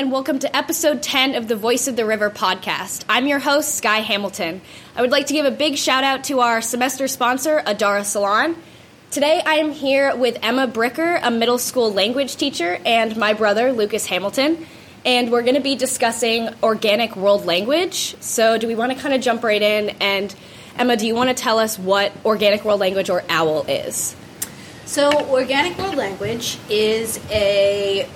and welcome to episode 10 of the Voice of the River podcast. I'm your host, Sky Hamilton. I would like to give a big shout out to our semester sponsor, Adara Salon. Today I am here with Emma Bricker, a middle school language teacher, and my brother, Lucas Hamilton, and we're going to be discussing organic world language. So do we want to kind of jump right in? And Emma, do you want to tell us what organic world language, or OWL, is? So organic world language is a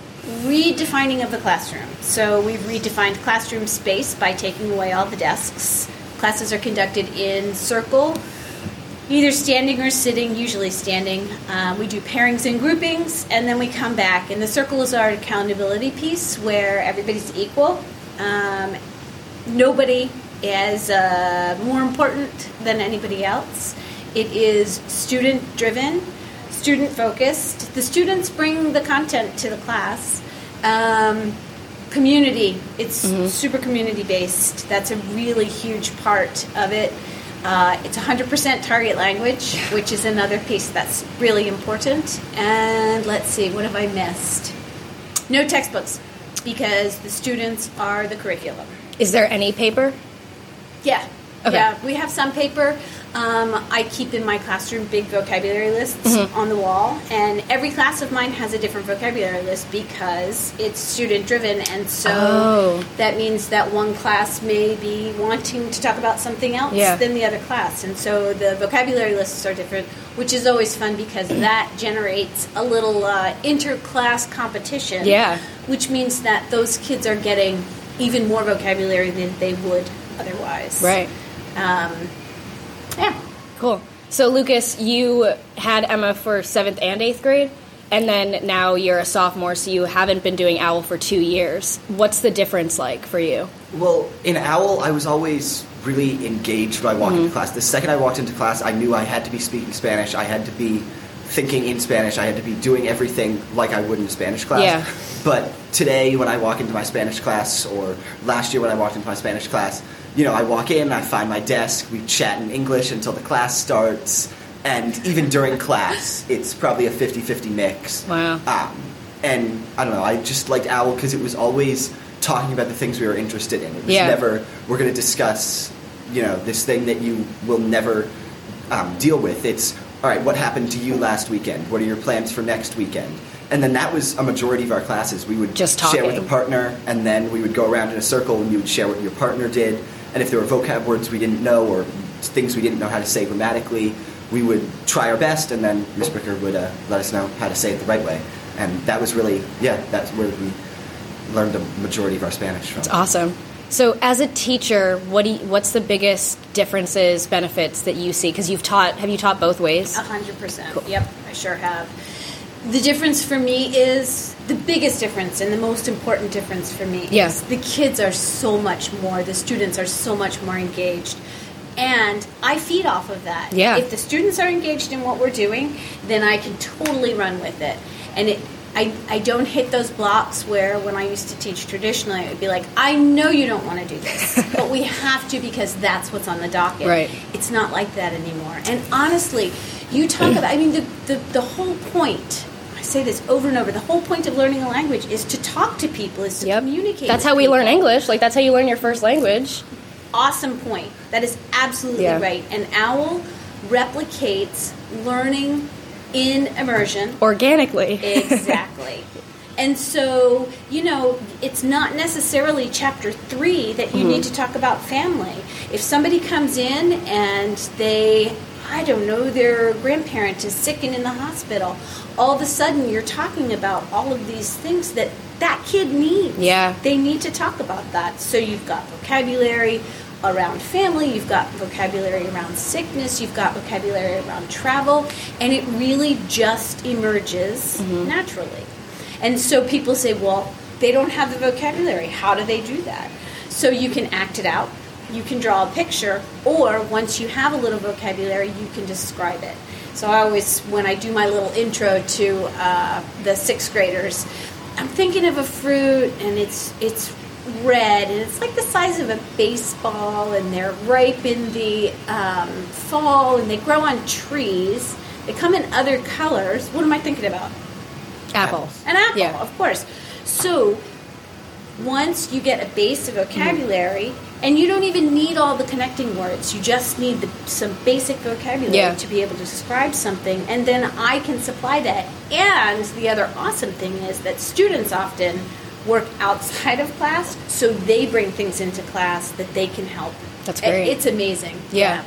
redefining of the classroom. So we've redefined classroom space by taking away all the desks. Classes are conducted in circle, either standing or sitting, usually standing. We do pairings and groupings, and then we come back. And the circle is our accountability piece where everybody's equal. Nobody is more important than anybody else. It is student-driven, student-focused. The students bring the content to the class. Community. It's super community-based. That's a really huge part of it. It's 100% target language, which is another piece that's really important. And let's see, what have I missed? No textbooks, because the students are the curriculum. Is there any paper? Yeah. Okay. Yeah, we have some paper. I keep in my classroom big vocabulary lists on the wall, and every class of mine has a different vocabulary list because it's student-driven, and so that means that one class may be wanting to talk about something else than the other class, and so the vocabulary lists are different, which is always fun because that generates a little inter-class competition, which means that those kids are getting even more vocabulary than they would otherwise. Right. Yeah. Cool. So, Lucas, you had Emma for 7th and 8th grade, and then now you're a sophomore, so you haven't been doing OWL for 2 years. What's the difference like for you? Well, in OWL, I was always really engaged when I walked into class. The second I walked into class, I knew I had to be speaking Spanish. I had to be thinking in Spanish. I had to be doing everything like I would in a Spanish class. Yeah. But today, when I walk into my Spanish class, or last year when I walked into my Spanish class, you know, I walk in, I find my desk, we chat in English until the class starts, and even during class, it's probably a 50-50 mix. Wow. And, I don't know, I just liked OWL because it was always talking about the things we were interested in. It was never, we're going to discuss, you know, this thing that you will never deal with. It's, all right, what happened to you last weekend? What are your plans for next weekend? And then that was a majority of our classes. We would just share with a partner, and then we would go around in a circle, and you would share what your partner did. And if there were vocab words we didn't know or things we didn't know how to say grammatically, we would try our best, and then Ms. Bricker would let us know how to say it the right way. And that was really, that's where we learned the majority of our Spanish from. That's awesome. So as a teacher, what's the biggest differences, benefits that you see? Because have you taught both ways? 100%. Cool. Yep, I sure have. The difference for me is, the biggest difference and the most important difference for me is the kids are so much more, the students are so much more engaged. And I feed off of that. Yeah. If the students are engaged in what we're doing, then I can totally run with it. And I don't hit those blocks where when I used to teach traditionally, it would be like, I know you don't want to do this, but we have to because that's what's on the docket. Right. It's not like that anymore. And honestly, you talk about, I mean, the whole point, say this over and over, the whole point of learning a language is to talk to people, is to communicate. That's how we learn English. Like, that's how you learn your first language. Awesome point. That is absolutely right. And OWL replicates learning in immersion. Organically. Exactly. And so, you know, it's not necessarily chapter 3 that you need to talk about family. If somebody comes in and they, I don't know, their grandparent is sick and in the hospital, all of a sudden you're talking about all of these things that kid needs. Yeah. They need to talk about that. So you've got vocabulary around family, you've got vocabulary around sickness, you've got vocabulary around travel, and it really just emerges naturally. And so people say, well, they don't have the vocabulary. How do they do that? So you can act it out. You can draw a picture, or once you have a little vocabulary, you can describe it. So I always, when I do my little intro to the 6th graders, I'm thinking of a fruit, and it's red, and it's like the size of a baseball, and they're ripe in the fall, and they grow on trees. They come in other colors. What am I thinking about? Apples. An apple, of course. So once you get a base of vocabulary, and you don't even need all the connecting words, you just need some basic vocabulary to be able to describe something, and then I can supply that. And the other awesome thing is that students often work outside of class, so they bring things into class that they can help. That's great. It's amazing. Yeah.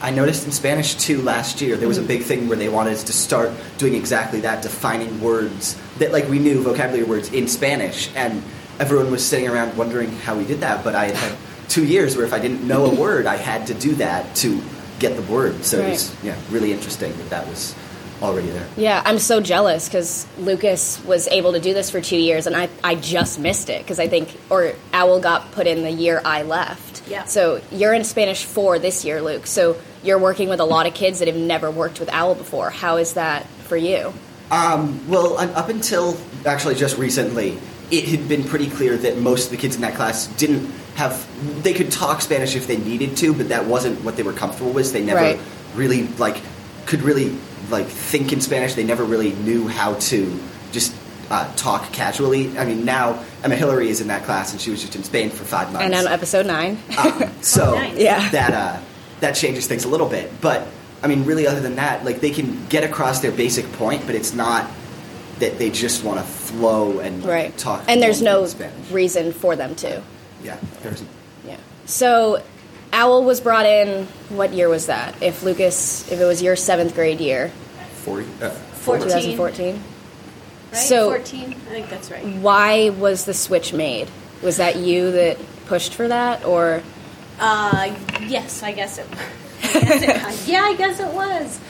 I noticed in Spanish, too, last year, there was a big thing where they wanted us to start doing exactly that, defining words that, like, we knew vocabulary words in Spanish, and everyone was sitting around wondering how we did that, but I had 2 years where if I didn't know a word, I had to do that to get the word, so it was really interesting that that was already there. Yeah, I'm so jealous because Lucas was able to do this for 2 years, and I just missed it because I think, or OWL got put in the year I left. Yeah. So you're in Spanish 4 this year, Luke, so you're working with a lot of kids that have never worked with OWL before. How is that for you? Well, up until actually just recently, it had been pretty clear that most of the kids in that class didn't have, they could talk Spanish if they needed to, but that wasn't what they were comfortable with. They never really, could really, think in Spanish. They never really knew how to just talk casually. I mean, now Emma Hillary is in that class, and she was just in Spain for 5 months. And I'm episode 9. So that changes things a little bit. But, I mean, really, other than that, they can get across their basic point, but it's not that they just want to flow and talk. And there's no reason for them to. Yeah, there isn't. Yeah. So OWL was brought in, what year was that? If Lucas, it was your 7th grade year. 2014. Right, so 14? I think that's right. Why was the switch made? Was that you that pushed for that, or? Yes, I guess it was. I guess it was.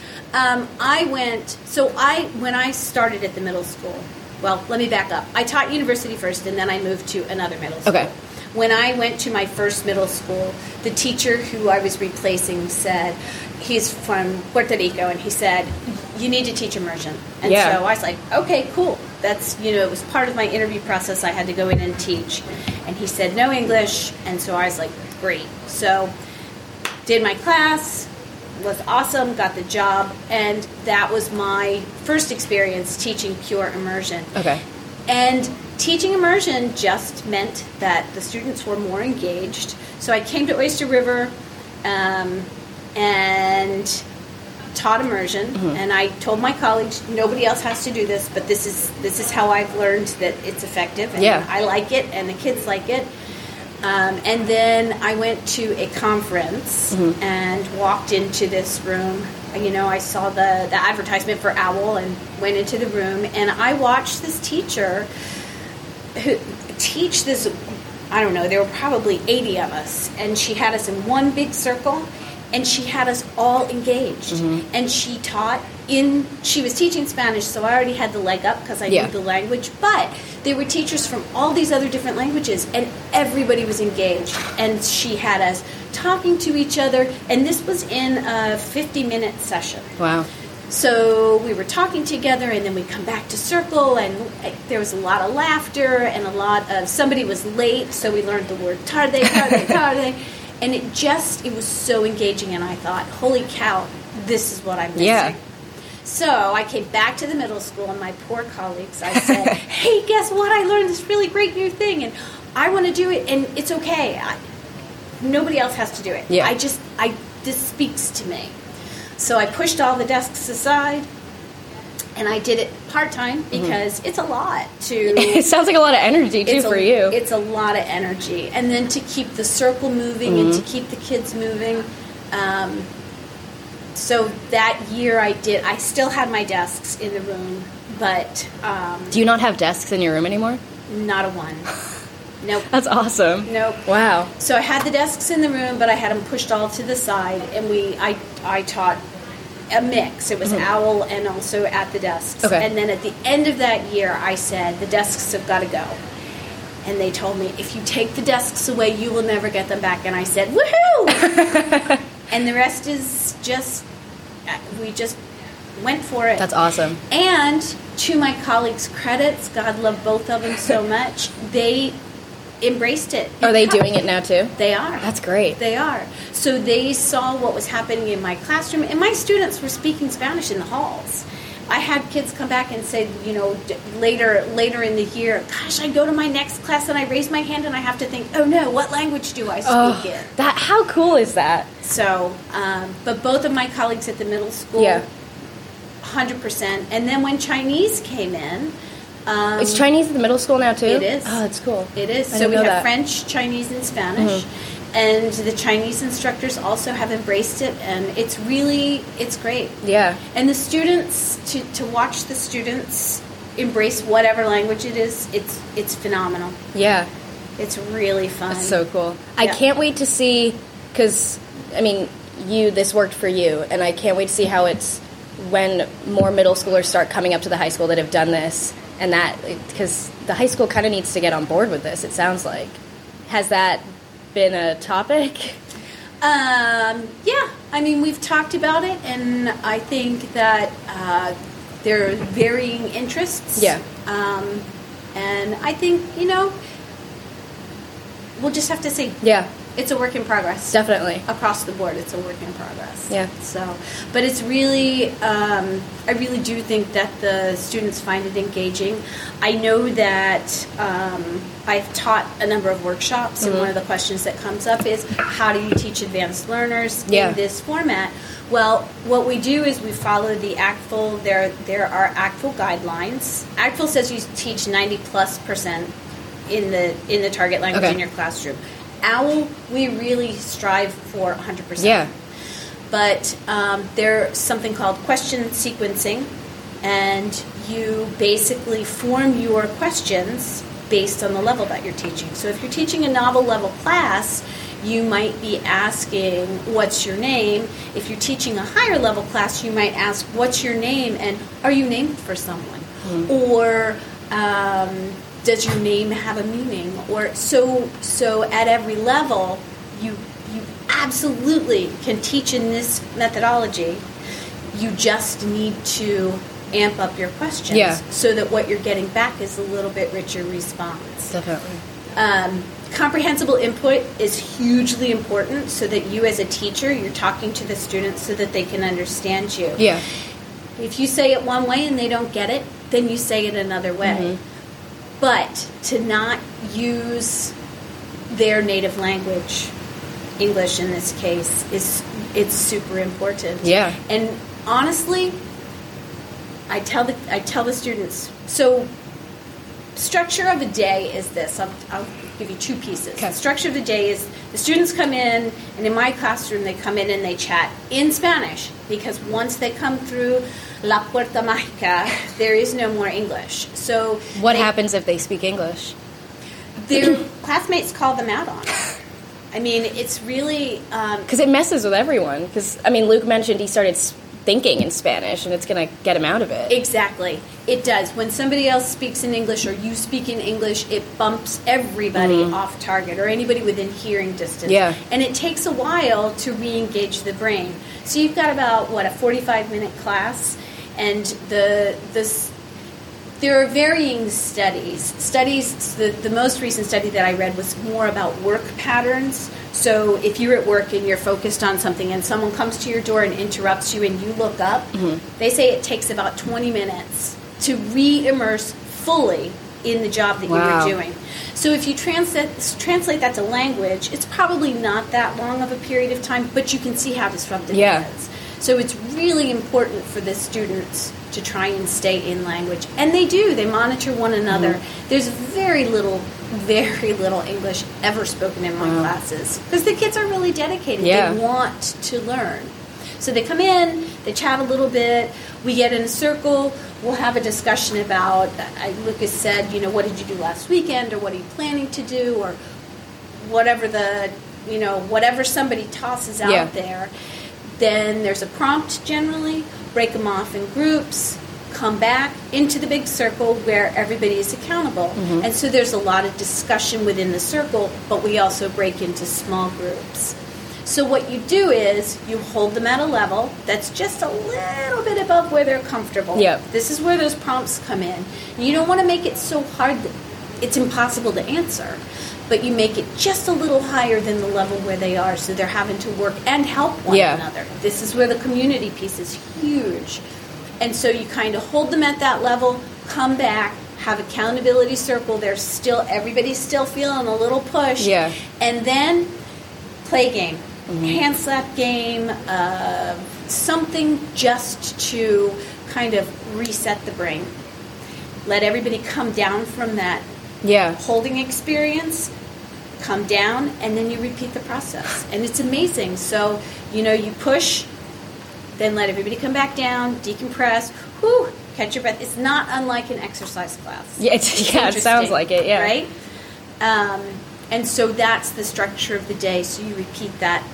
When I started at the middle school, well, let me back up. I taught university first, and then I moved to another middle school. Okay. When I went to my first middle school, the teacher who I was replacing said, he's from Puerto Rico, and he said, you need to teach immersion. And so I was like, okay, cool. That's, it was part of my interview process. I had to go in and teach. And he said, no English. And so I was like, great. So did my class, was awesome, got the job, and that was my first experience teaching pure immersion. Okay. And teaching immersion just meant that the students were more engaged. So I came to Oyster River and taught immersion, and I told my colleagues, nobody else has to do this, but this is how I've learned that it's effective, and I like it, and the kids like it. And then I went to a conference and walked into this room. I saw the advertisement for OWL and went into the room, and I watched this teacher who teach this, I don't know, there were probably 80 of us, and she had us in one big circle, and she had us all engaged. And she taught she was teaching Spanish, so I already had the leg up because I knew the language, but there were teachers from all these other different languages, and everybody was engaged, and she had us talking to each other, and this was in a 50-minute session. Wow. So we were talking together, and then we come back to circle, and there was a lot of laughter, and a lot of, somebody was late, so we learned the word tarde, and it was so engaging, and I thought, holy cow, this is what I'm missing. Yeah. So I came back to the middle school, and my poor colleagues, I said, hey, guess what? I learned this really great new thing, and I want to do it, and it's okay. Nobody else has to do it. Yeah. This speaks to me. So I pushed all the desks aside, and I did it part-time because it's a lot to... It sounds like a lot of energy, too, for you. It's a lot of energy. And then to keep the circle moving and to keep the kids moving... So that year I still had my desks in the room, but... do you not have desks in your room anymore? Not a one. Nope. That's awesome. Nope. Wow. So I had the desks in the room, but I had them pushed all to the side, and I taught a mix. It was OWL and also at the desks. Okay. And then at the end of that year, I said, the desks have got to go. And they told me, if you take the desks away, you will never get them back. And I said, woohoo! And the rest is just... We just went for it. That's awesome. And to my colleagues' credits, God love both of them so much, they embraced it. Are they doing it now too? They are. That's great. They are. So they saw what was happening in my classroom, and my students were speaking Spanish in the halls. I had kids come back and say, you know, later in the year, gosh, I go to my next class and I raise my hand and I have to think, oh no, what language do I speak in? That, how cool is that? So, but both of my colleagues at the middle school, 100%. And then when Chinese came in. Is Chinese at the middle school now too? It is. Oh, that's cool. It is. So we have that. French, Chinese, and Spanish. Mm-hmm. And the Chinese instructors also have embraced it, and it's really, it's great. Yeah. And the students, to watch the students embrace whatever language it is, it's phenomenal. Yeah. It's really fun. That's so cool. Yeah. I can't wait to see, because, I mean, this worked for you, and I can't wait to see how it's, when more middle schoolers start coming up to the high school that have done this, and that, because the high school kind of needs to get on board with this, it sounds like. Has that been a topic? Yeah. I mean, we've talked about it, and I think that there are varying interests. Yeah. And I think, you know, we'll just have to see. Yeah. It's a work in progress. Definitely. Across the board, it's a work in progress. Yeah. So, but it's really, I really do think that the students find it engaging. I know that I've taught a number of workshops, mm-hmm. and one of the questions that comes up is, how do you teach advanced learners in this format? Well, what we do is we follow the ACTFL. There are ACTFL guidelines. ACTFL says you teach 90%+ in the target language in your classroom. OWL, we really strive for 100%. Yeah. But there's something called question sequencing, and you basically form your questions based on the level that you're teaching. So if you're teaching a novel level class, you might be asking, what's your name? If you're teaching a higher level class, you might ask, what's your name, and are you named for someone? Mm-hmm. Or... does your name have a meaning? Or so at every level, you absolutely can teach in this methodology. You just need to amp up your questions so that what you're getting back is a little bit richer response. Definitely. Comprehensible input is hugely important, so that you as a teacher, you're talking to the students so that they can understand you. Yeah. If you say it one way and they don't get it, then you say it another way. Mm-hmm. But to not use their native language, English in this case, it's super important. Yeah. And honestly, I tell the students, so structure of a day is this. I'll give you two pieces. Okay. Structure of the day is the students come in, and in my classroom they come in and they chat in Spanish, because once they come through La Puerta Magica, there is no more English. So what happens if they speak English? Their classmates call them out on it. I mean, it's really... Because it messes with everyone. Because, I mean, Luke mentioned he started thinking in Spanish, and it's going to get him out of it. Exactly. It does. When somebody else speaks in English or you speak in English, it bumps everybody off target, or anybody within hearing distance. Yeah. And it takes a while to re-engage the brain. So you've got about, a 45-minute class... And there are varying studies. The most recent study that I read was more about work patterns. So if you're at work and you're focused on something and someone comes to your door and interrupts you and you look up, they say it takes about 20 minutes to re-immerse fully in the job that you were doing. So if you translate that to language, it's probably not that long of a period of time, but you can see how disruptive it is. So it's really important for the students to try and stay in language. And they do. They monitor one another. Mm-hmm. There's very little English ever spoken in my classes. Because the kids are really dedicated. Yeah. They want to learn. So they come in, they chat a little bit, we get in a circle, we'll have a discussion about, Lucas said, you know, what did you do last weekend, or what are you planning to do, or whatever whatever somebody tosses out there. Then there's a prompt generally, break them off in groups, come back into the big circle where everybody is accountable. Mm-hmm. And so there's a lot of discussion within the circle, but we also break into small groups. So what you do is you hold them at a level that's just a little bit above where they're comfortable. Yep. This is where those prompts come in. And you don't want to make it so hard that it's impossible to answer. But you make it just a little higher than the level where they are, so they're having to work and help one another. This is where the community piece is huge. And so you kind of hold them at that level, come back, have accountability circle. There's still, everybody's still feeling a little push. Yeah. And then play game, hand slap game, something just to kind of reset the brain. Let everybody come down from that holding experience, come down, and then you repeat the process. And it's amazing. So, you know, you push, then let everybody come back down, decompress, whew, catch your breath. It's not unlike an exercise class. Yeah, it sounds like it, yeah. Right? And so that's the structure of the day. So you repeat that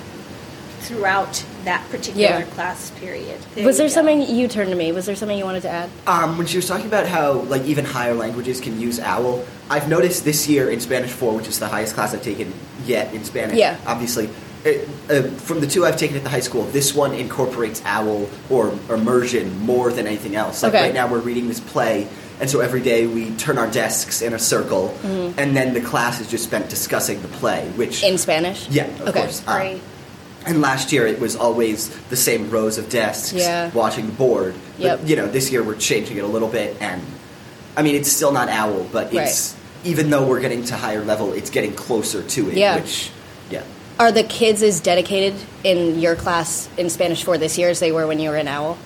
throughout that particular class period. Was there something you wanted to add? When she was talking about how, like, even higher languages can use OWL, I've noticed this year in Spanish 4, which is the highest class I've taken yet in Spanish, obviously, from the two I've taken at the high school, this one incorporates OWL or immersion more than anything else. Like right now we're reading this play, and so every day we turn our desks in a circle, and then the class is just spent discussing the play, which... In Spanish? Yeah, of course. Great. And last year it was always the same rows of desks watching the board. But, you know, this year we're changing it a little bit, and I mean, it's still not OWL, but it's even though we're getting to higher level, it's getting closer to it, which, Are the kids as dedicated in your class in Spanish 4 this year as they were when you were in OWL?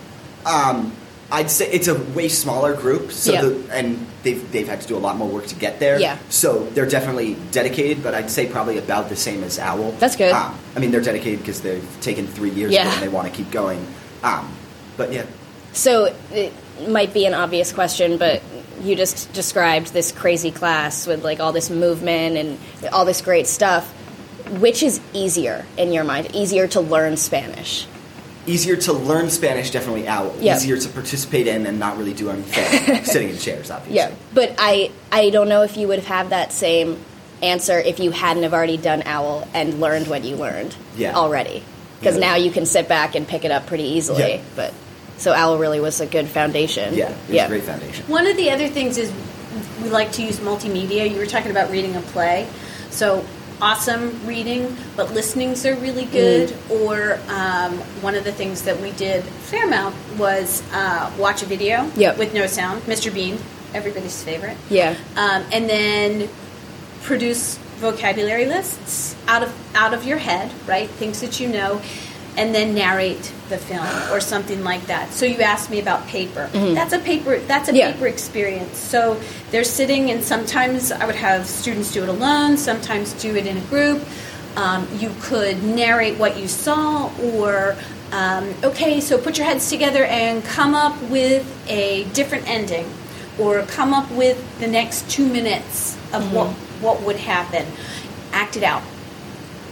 I'd say it's a way smaller group, so and they've had to do a lot more work to get there. Yeah. So they're definitely dedicated, but I'd say probably about the same as OWL. That's good. I mean, they're dedicated because they've taken 3 years and they want to keep going. But yeah. So it might be an obvious question, but you just described this crazy class with like all this movement and all this great stuff. Which is easier in your mind? Easier to learn Spanish? Easier to learn Spanish, definitely OWL. Yep. Easier to participate in and not really do anything. Sitting in chairs, obviously. Yeah, but I don't know if you would have had that same answer if you hadn't have already done OWL and learned what you learned already. Because now you can sit back and pick it up pretty easily. Yeah. But so OWL really was a good foundation. Yeah, it was a great foundation. One of the other things is we like to use multimedia. You were talking about reading a play. So... awesome reading, but listenings are really good. Or one of the things that we did fair amount was watch a video with no sound. Mr. Bean, everybody's favorite. Yeah. And then produce vocabulary lists out of your head, right? Things that you know, and then narrate the film or something like that. So you asked me about paper. That's a paper experience. So they're sitting, and sometimes I would have students do it alone, sometimes do it in a group. You could narrate what you saw, or okay, so put your heads together and come up with a different ending, or come up with the next 2 minutes of what would happen. Act it out.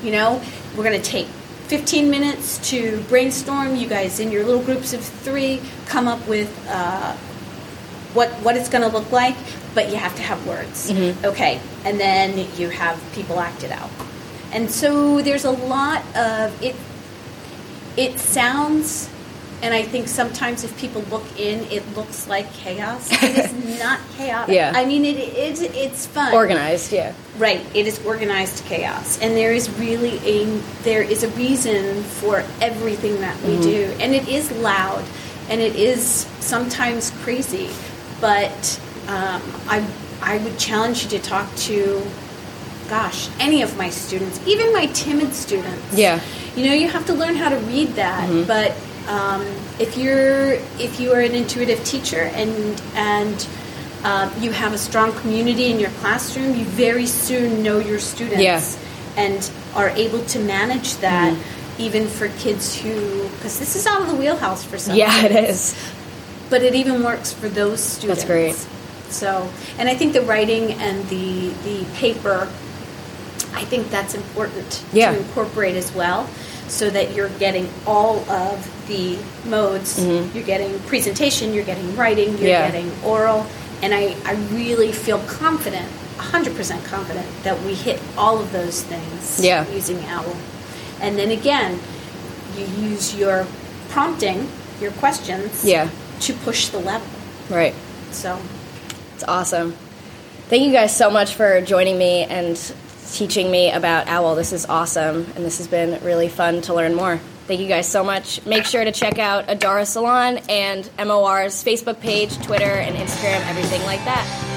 You know, we're going to take 15 minutes to brainstorm. You guys in your little groups of 3 come up with what it's going to look like, but you have to have words. Okay, and then you have people act it out. And so there's a lot of it. It sounds, and I think sometimes if people look in, it looks like chaos. It is not chaotic. Yeah. I mean, it's fun. Organized, yeah. Right, it is organized chaos, and there is really a reason for everything that we do, and it is loud, and it is sometimes crazy, but I would challenge you to talk to, any of my students, even my timid students. Yeah, you know, you have to learn how to read that, but if you are an intuitive teacher and you have a strong community in your classroom, you very soon know your students and are able to manage that, even for kids who... Because this is out of the wheelhouse for some kids. Yeah, it is. But it even works for those students. That's great. So, and I think the writing and the paper, I think that's important to incorporate as well, so that you're getting all of the modes. You're getting presentation, you're getting writing, you're getting oral... And I really feel confident, 100% confident, that we hit all of those things using OWL. And then again, you use your prompting, your questions, to push the level. Right. So. It's awesome. Thank you guys so much for joining me and teaching me about OWL. This is awesome, and this has been really fun to learn more. Thank you guys so much. Make sure to check out Adara Salon and MOR's Facebook page, Twitter, and Instagram, everything like that.